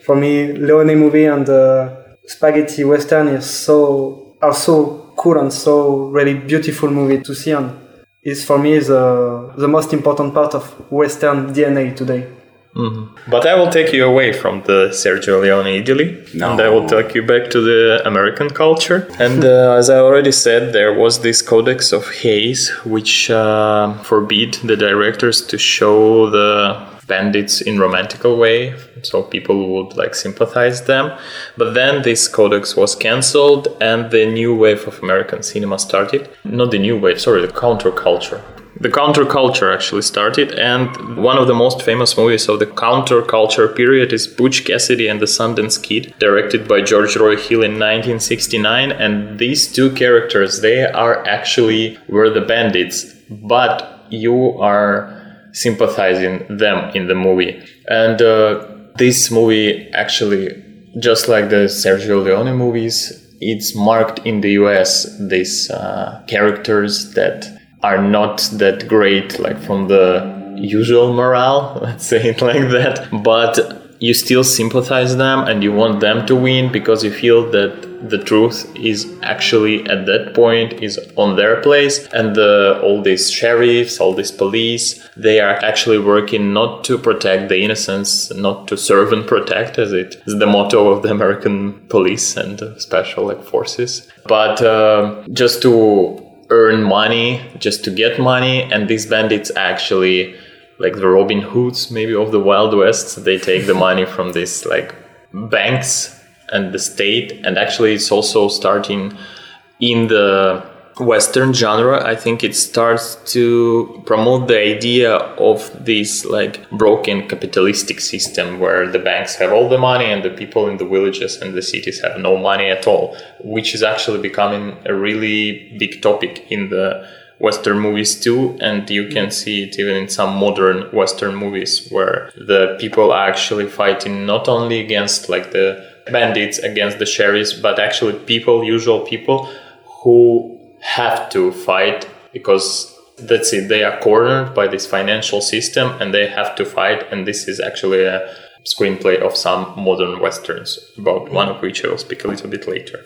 for me Leone movie and uh, spaghetti Western is so are so cool and so really beautiful movie to see, and is for me the, the most important part of Western D N A today. Mm-hmm. But I will take you away from the Sergio Leone Italy, no. and I will take you back to the American culture. And uh, as I already said, there was this Codex of Hays, which uh, forbid the directors to show the bandits in romantical way, so people would like sympathize them. But then this codex was cancelled, and the new wave of American cinema started. Not the new wave, sorry, the counterculture. The counterculture actually started, and one of the most famous movies of the counterculture period is Butch Cassidy and the Sundance Kid, directed by George Roy Hill in nineteen sixty-nine, and these two characters, they are actually were the bandits, but you are sympathizing them in the movie. And uh, this movie actually, just like the Sergio Leone movies, it's marked in the U S, these uh, characters that are not that great, like from the usual morale, let's say it like that, but you still sympathize them and you want them to win, because you feel that the truth is actually at that point is on their place, and the, all these sheriffs, all these police, they are actually working not to protect the innocents, not to serve and protect, as it is the motto of the American police and special like forces, but uh, just to earn money, just to get money. And these bandits actually, like the Robin Hoods maybe of the Wild West, they take the money from these like banks and the state. And actually it's also starting in the Western genre. I think it starts to promote the idea of this like broken capitalistic system where the banks have all the money and the people in the villages and the cities have no money at all, which is actually becoming a really big topic in the Western movies too. And you can see it even in some modern Western movies, where the people are actually fighting not only against like the bandits, against the sheriffs, but actually people, usual people who have to fight, because that's it, they are cornered by this financial system and they have to fight. And this is actually a screenplay of some modern Westerns, about one of which I will speak a little bit later.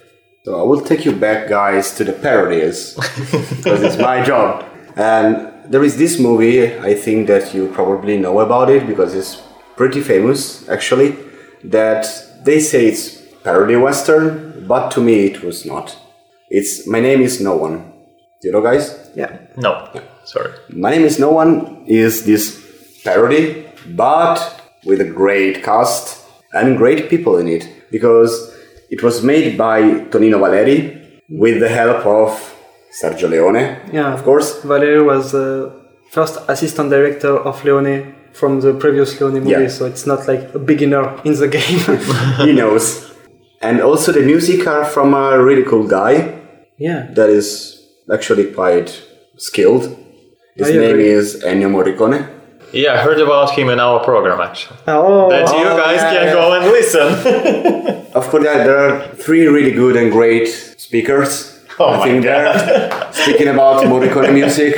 So I will take you back, guys, to the parodies, because it's my job. And there is this movie, I think that you probably know about it, because it's pretty famous, actually, that they say it's parody Western, but to me it was not. It's My Name Is No One. Do you know, guys? Yeah. No. Yeah. Sorry. My Name Is No One is this parody, but with a great cast and great people in it, because it was made by Tonino Valeri with the help of Sergio Leone. Yeah, of course. Valeri was the first assistant director of Leone from the previous Leone movie, yeah. So it's not like a beginner in the game. He knows. And also the music are from a really cool guy. Yeah. That is actually quite skilled. His I name agree. is Ennio Morricone. Yeah, I heard about him in our program, actually. Oh, that you oh, guys yeah, can yeah. go and listen. Of course, yeah, there are three really good and great speakers. Oh I my think God. Speaking about Morricone music.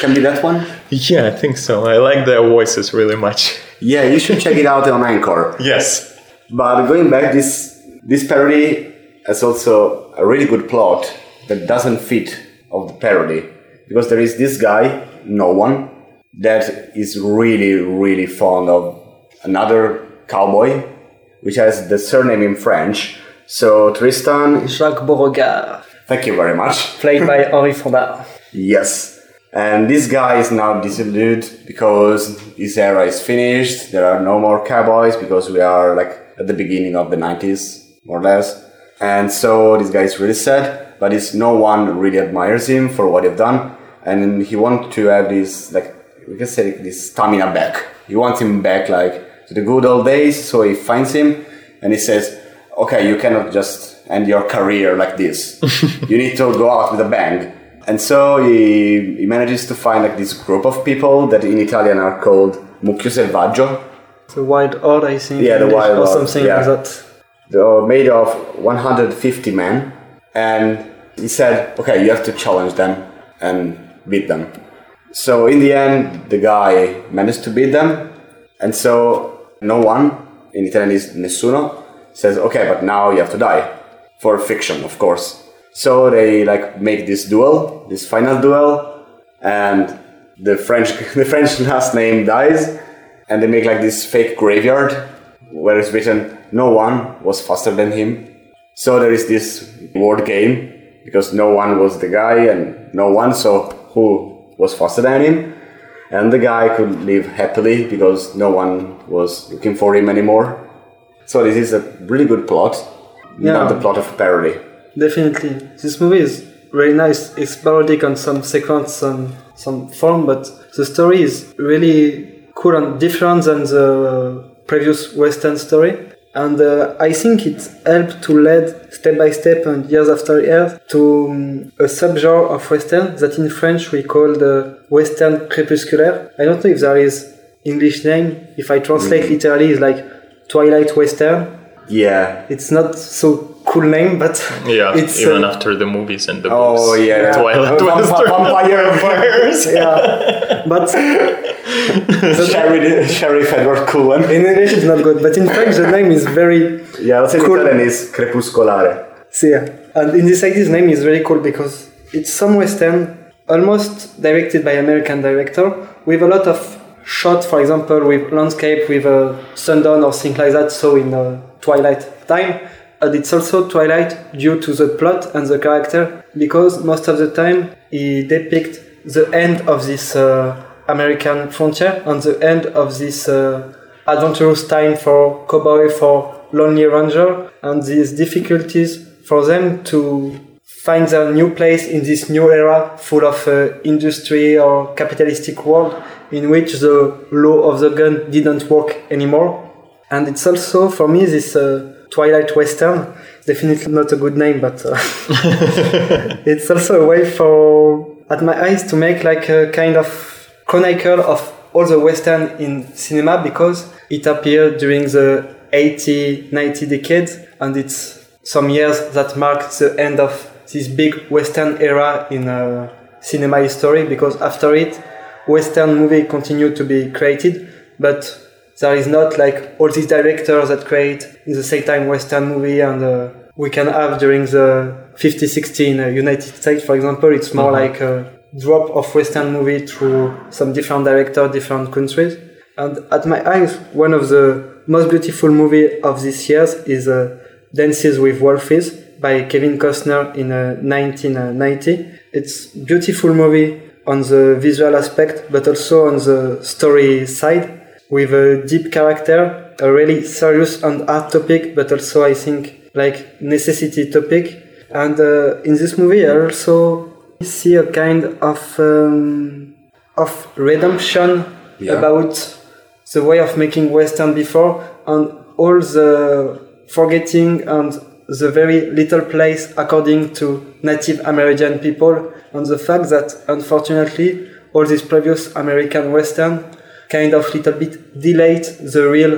Can be that one? Yeah, I think so. I like their voices really much. Yeah, you should check it out on Anchor. Yes. But going back, this this parody has also a really good plot that doesn't fit of the parody. Because there is this guy, no one, that is really, really fond of another cowboy, which has the surname in French. So Tristan... Jacques Beauregard. Thank you very much. Played by Henri Fonda. Yes. And this guy is now disillusioned because his era is finished. There are no more cowboys because we are like at the beginning of the nineties, more or less. And so this guy is really sad, but it's no one really admires him for what he's done. And he wants to have this, like, we can say this stamina back. He wants him back, like, to the good old days. So he finds him and he says, okay, you cannot just end your career like this. You need to go out with a bang. And so he, he manages to find, like, this group of people that in Italian are called Mucchio Selvaggio. The Wild Horde, I think. Yeah, the Wild Horde. Or something yeah. like that. They are made of one hundred fifty men. And he said, okay, you have to challenge them and beat them. So in the end, the guy managed to beat them. And so no one, in Italian is nessuno, says, okay, but now you have to die. For fiction, of course. So they like make this duel, this final duel, and the French the French last name dies, and they make like this fake graveyard where it's written no one was faster than him. So there is this word game because no one was the guy and no one, so who was faster than him? And the guy could live happily because no one was looking for him anymore. So this is a really good plot, yeah. Not the plot of parody. Definitely. This movie is really nice. It's parodic on some sequence and some form, but the story is really cool and different than the previous Western story. And uh, I think it helped to lead step by step and years after years to um, a subgenre of Western that in French we call the Western Crépusculaire. I don't know if there is English name. If I translate mm-hmm. literally, it's like Twilight Western. Yeah. It's not so... cool name, but yeah, it's, even uh, after the movies and the books. Oh yeah, yeah. Twilight oh, Western, vampire, vampires. Yeah, but Sheriff Sheriff Edward Cullen. In English, it's not good, but in fact, the name is very yeah. What's cool. In Italian is crepuscolare. So, yeah, and in this idea, the name is very cool because it's some Western, almost directed by American director, with a lot of shot, for example, with landscape, with a uh, sundown or things like that. So in uh, Twilight time. And it's also Twilight due to the plot and the character, because most of the time he depicts the end of this uh, American frontier and the end of this uh, adventurous time for cowboy, for lonely ranger, and these difficulties for them to find their new place in this new era full of uh, industry or capitalistic world in which the law of the gun didn't work anymore. And it's also, for me, this... Uh, Twilight Western, definitely not a good name, but uh, it's also a way for, at my eyes, to make like a kind of chronicle of all the Western in cinema, because it appeared during the eighty, ninety decades, and it's some years that marked the end of this big Western era in uh, cinema history, because after it, Western movies continued to be created, but there is not like all these directors that create in the same time Western movie and uh, we can have during the fifty sixty in the uh, United States, for example. It's more mm-hmm. like a drop of Western movie through some different directors, different countries. And at my eyes, one of the most beautiful movies of these years is uh, Dances with Wolves by Kevin Costner in uh, nineteen ninety. It's a beautiful movie on the visual aspect, but also on the story side. With a deep character, a really serious and hard topic, but also I think like necessity topic. And uh, in this movie, I also see a kind of um, of redemption yeah. about the way of making Western before and all the forgetting and the very little place according to Native American people, and the fact that, unfortunately, all these previous American Western kind of little bit delayed the real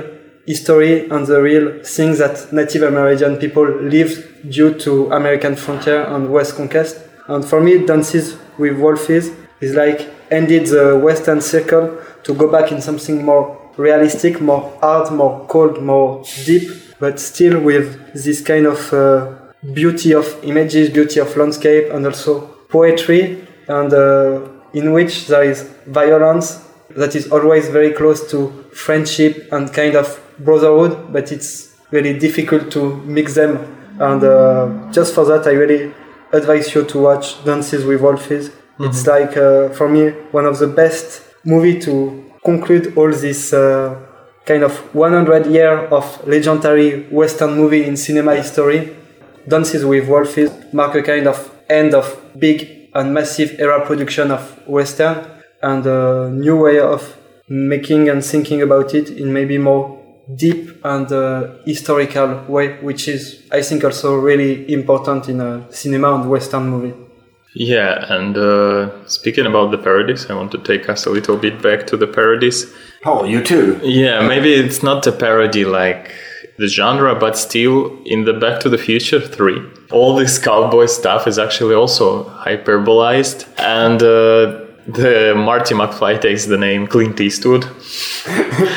history and the real things that Native American people lived due to American frontier and West conquest. And for me, Dances with Wolves is, is like ended the Western circle to go back in something more realistic, more hard, more cold, more deep, but still with this kind of uh, beauty of images, beauty of landscape, and also poetry, and uh, in which there is violence that is always very close to friendship and kind of brotherhood, but it's really difficult to mix them. And uh, just for that, I really advise you to watch Dances with Wolves. Mm-hmm. It's like, uh, for me, one of the best movie to conclude all this uh, kind of one hundred years of legendary Western movie in cinema history. Dances with Wolves mark a kind of end of big and massive era production of Western, and a new way of making and thinking about it in maybe more deep and uh, historical way, which is, I think, also really important in a cinema and Western movie. Yeah, and uh, speaking about the parodies, I want to take us a little bit back to the parodies. Oh, you too? Yeah, maybe it's not a parody like the genre, but still in the Back to the Future three. All this cowboy stuff is actually also hyperbolized, and uh, the Marty McFly takes the name Clint Eastwood.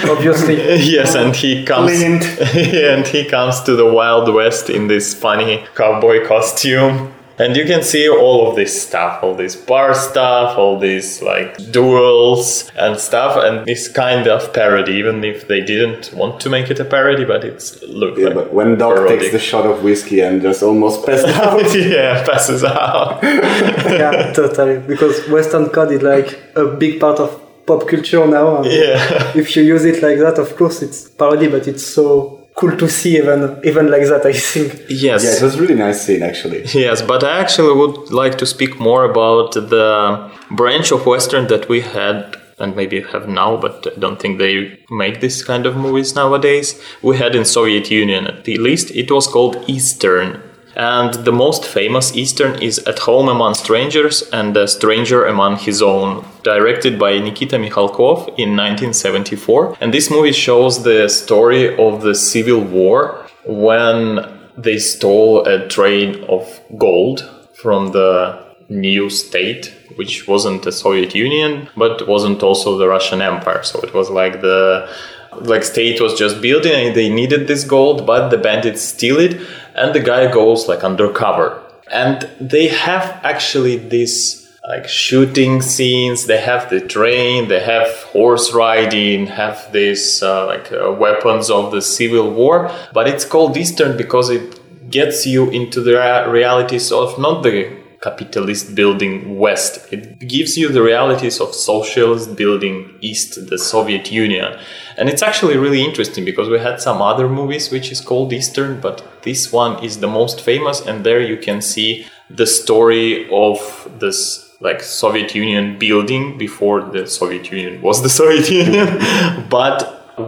Obviously. Yes, and he comes Clint. and he comes to the Wild West in this funny cowboy costume. And you can see all of this stuff, all this bar stuff, all these like duels and stuff, and this kind of parody, even if they didn't want to make it a parody, but it's looked yeah, like. Yeah, but when Doc parodic. takes the shot of whiskey and just almost passes out. yeah, passes out. yeah, totally. Because Western code is like a big part of pop culture now. And yeah. If you use it like that, of course it's parody, but it's so cool to see even even like that, I think. Yes. Yeah, it was a really nice scene, actually. Yes, but I actually would like to speak more about the branch of Western that we had, and maybe have now, but I don't think they make this kind of movies nowadays. We had in Soviet Union, at least, it was called Eastern. And the most famous Eastern is At Home Among Strangers and A Stranger Among His Own, directed by Nikita Mikhalkov in nineteen seventy-four. And this movie shows the story of the Civil War when they stole a train of gold from the new state, which wasn't the Soviet Union, but wasn't also the Russian Empire. So it was like the like state was just building and they needed this gold, but the bandits steal it. And the guy goes like undercover, and they have actually these like shooting scenes. They have the train, they have horse riding, have these uh, like uh, weapons of the Civil War. But it's called Eastern because it gets you into the ra- realities of not the capitalist building West. It gives you the realities of socialist building East, the Soviet Union. And it's actually really interesting because we had some other movies which is called Eastern, but this one is the most famous, and there you can see the story of this like Soviet Union building before the Soviet Union was the Soviet Union, but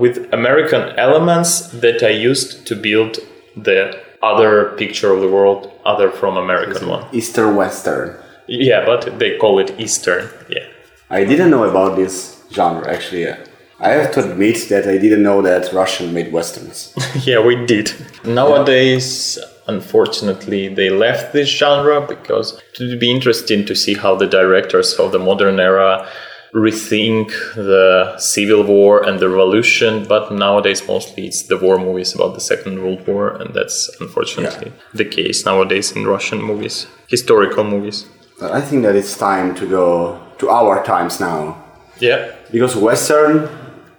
with American elements that I used to build the other picture of the world, other from American one. Eastern Western. Yeah, but they call it Eastern. Yeah. I didn't know about this genre, actually. I have to admit that I didn't know that Russian made Westerns. yeah, we did. Nowadays, unfortunately, they left this genre because it would be interesting to see how the directors of the modern era rethink the Civil War and the revolution, but nowadays mostly it's the war movies about the Second World War, and that's unfortunately yeah. the case nowadays in Russian movies, historical movies. I think that it's time to go to our times now. Yeah. Because Western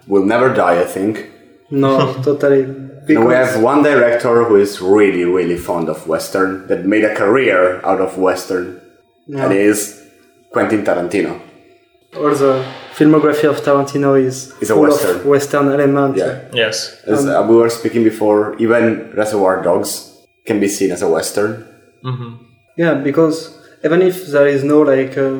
will never die, I think. No, totally. Because we have one director who is really, really fond of Western, that made a career out of Western, yeah. and it is Quentin Tarantino. Or the filmography of Tarantino is it's full a Western. of Western elements. Yeah. Yes. As um, we were speaking before, even Reservoir Dogs can be seen as a Western. Mm-hmm. Yeah, because even if there is no, like, uh,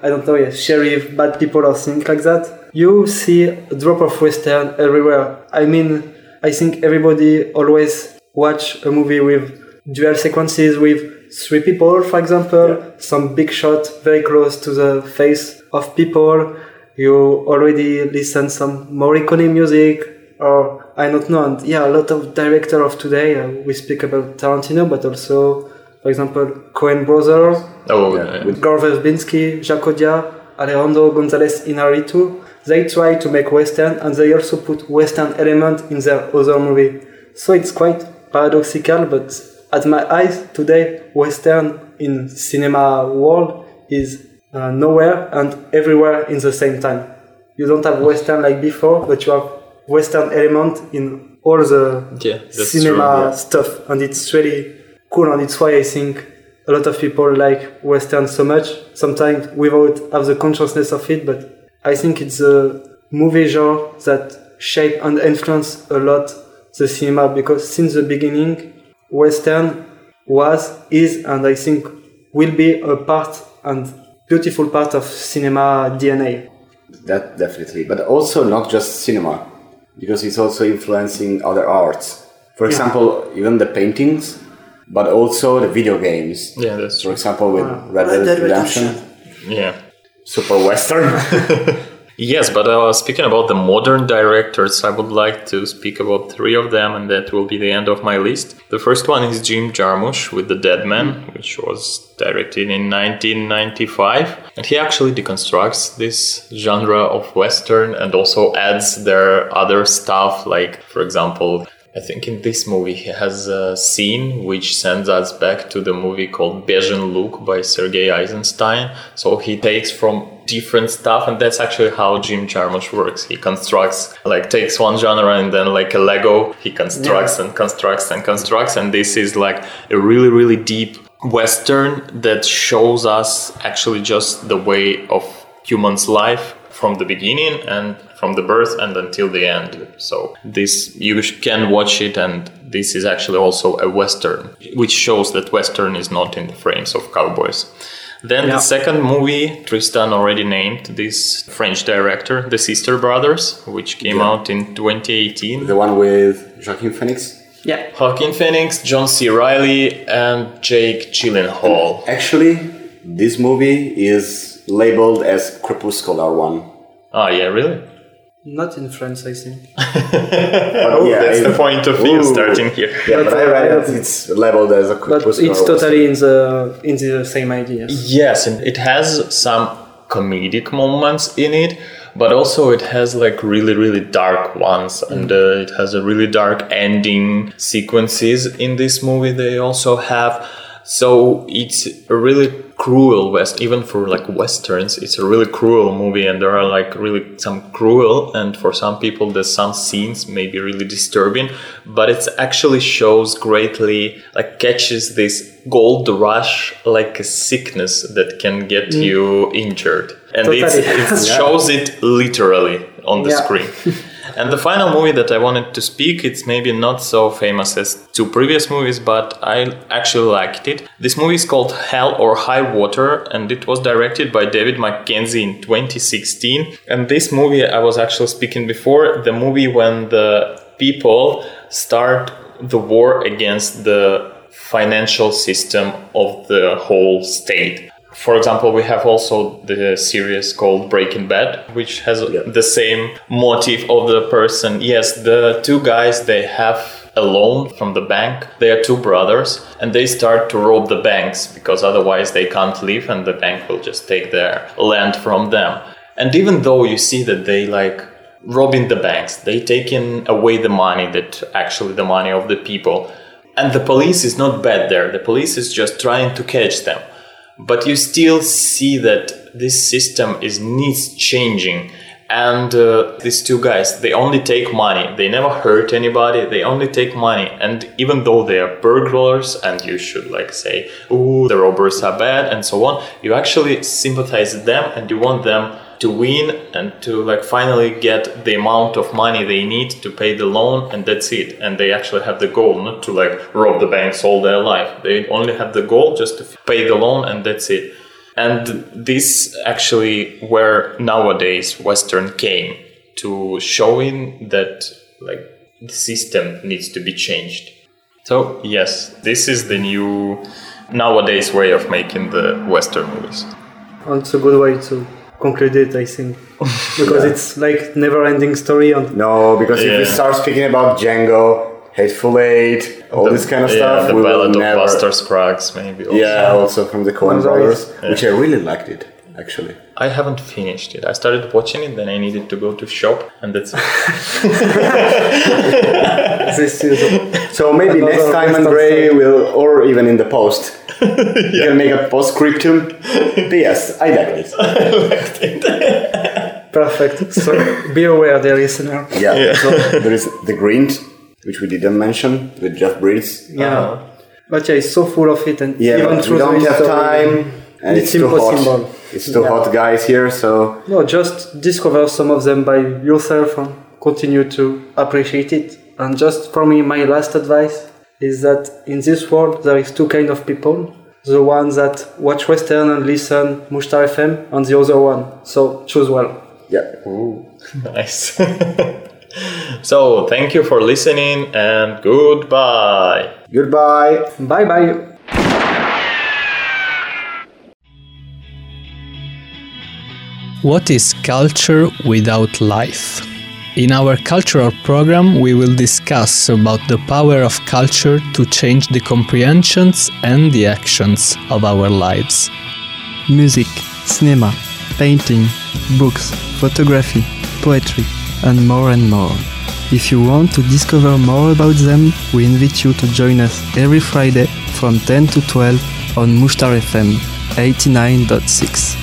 I don't know, yeah, sheriff, bad people or things like that, you see a drop of Western everywhere. I mean, I think everybody always watch a movie with duel sequences with three people, for example, yeah. some big shot very close to the face of people. You already listen some Morricone music, or I don't know. Yeah, a lot of director of today. Uh, we speak about Tarantino, but also, for example, Coen Brothers, oh, yeah, yeah. with Gore Verbinski, Jacodia, Alejandro González Inarritu. They try to make Western, and they also put Western element in their other movie. So it's quite paradoxical, but at my eyes today, Western in cinema world is uh, nowhere and everywhere in the same time. You don't have Western like before, but you have Western element in all the yeah, cinema true, yeah. stuff, and it's really cool, and it's why I think a lot of people like Western so much, sometimes without have the consciousness of it, but I think it's a movie genre that shaped and influenced a lot the cinema, because since the beginning, Western was, is, and I think will be a part and beautiful part of cinema D N A. That definitely, but also not just cinema, because it's also influencing other arts. For example, yeah. even the paintings, but also the video games. Yeah, that's true. For example, with wow. Red Dead Redemption. Yeah. Super Western. Yes, but uh, speaking about the modern directors, I would like to speak about three of them, and that will be the end of my list. The first one is Jim Jarmusch with The Dead Man, which was directed in nineteen ninety-five. And he actually deconstructs this genre of Western and also adds their other stuff, like, for example, I think in this movie he has a scene which sends us back to the movie called Béjin Luke by Sergei Eisenstein. So he takes from different stuff, and that's actually how Jim Jarmusch works. He constructs, like, takes one genre and then, like a Lego, he constructs yeah. and constructs and constructs. And this is like a really, really deep Western that shows us actually just the way of humans' life from the beginning and from the birth and until the end. So this, you can watch it, and this is actually also a Western, which shows that Western is not in the frames of cowboys. Then yeah. the second movie, Tristan already named this French director, The Sister Brothers, which came yeah. out in twenty eighteen. The one with Joaquin Phoenix? Yeah. Joaquin Phoenix, John C. Reilly, and Jake Gyllenhaal. And actually, this movie is labeled as Crepuscular One. Oh, yeah, really? Not in France, I think. Oh, yeah, that's I, the point of view ooh, starting here. Yeah, but, but I read it. It's labeled as a But it's totally in the in the same idea. Yes, and it has some comedic moments in it, but also it has like really, really dark ones, and uh, it has a really dark ending sequences in this movie. They also have. So it's a really cruel West, even for like Westerns, it's a really cruel movie, and there are like really some cruel, and for some people there's some scenes may be really disturbing, but it actually shows greatly, like catches this gold rush like a sickness that can get mm. you injured. And totally. it's, it yeah. shows it literally on the yeah. screen. And the final movie that I wanted to speak, it's maybe not so famous as two previous movies, but I actually liked it. This movie is called Hell or High Water, and it was directed by David Mackenzie in twenty sixteen. And this movie, I was actually speaking before, the movie when the people start the war against the financial system of the whole state. For example, we have also the series called Breaking Bad, which has yeah. the same motive of the person. Yes, the two guys, they have a loan from the bank. They are two brothers, and they start to rob the banks because otherwise they can't live, and the bank will just take their land from them. And even though you see that they like robbing the banks, they taking away the money that actually the money of the people. And the police is not bad there. The police is just trying to catch them. But you still see that this system is needs changing. And uh, these two guys, they only take money. They never hurt anybody. They only take money. And even though they are burglars, and you should like say, ooh, the robbers are bad and so on, you actually sympathize with them, and you want them to win and to like finally get the amount of money they need to pay the loan, and that's it. And they actually have the goal not to like rob the banks all their life. They only have the goal just to pay the loan, and that's it. And this actually where nowadays Western came to showing that like the system needs to be changed. So yes, this is the new nowadays way of making the Western movies. And it's a good way to conclude it, I think, because yeah. it's like never-ending story. And no, because yeah. if we start speaking about Django, Hateful Eight, all the, this kind of yeah, stuff, the we Ballad will never. of Buster Scruggs, maybe. Also. Yeah, also from the Coen Brothers, yeah. which I really liked it. Actually, I haven't finished it. I started watching it, then I needed to go to shop, and that's it. So maybe Another next time, Andre will, or even in the post, you yeah. can make a postscriptum. P S I like this. Perfect. So be aware, dear listener. Yeah. yeah. So there is The Grind, which we didn't mention, with Jeff Bridges. Yeah. Uh-huh. But yeah, it's so full of it, and yeah, even through the don't have time, and it's, it's too impossible. Hot. It's too yeah. hot, guys, here, so... No, just discover some of them by yourself and continue to appreciate it. And just for me, my last advice is that in this world there is two kinds of people. The one that watch Western and listen Mushtar F M, and the other one. So, choose well. Yeah. Ooh. Nice. So, thank you for listening, and goodbye. Goodbye. Bye-bye. What is culture without life? In our cultural program, we will discuss about the power of culture to change the comprehensions and the actions of our lives. Music, cinema, painting, books, photography, poetry, and more and more. If you want to discover more about them, we invite you to join us every Friday from ten to twelve on Mushtar F M eighty-nine point six.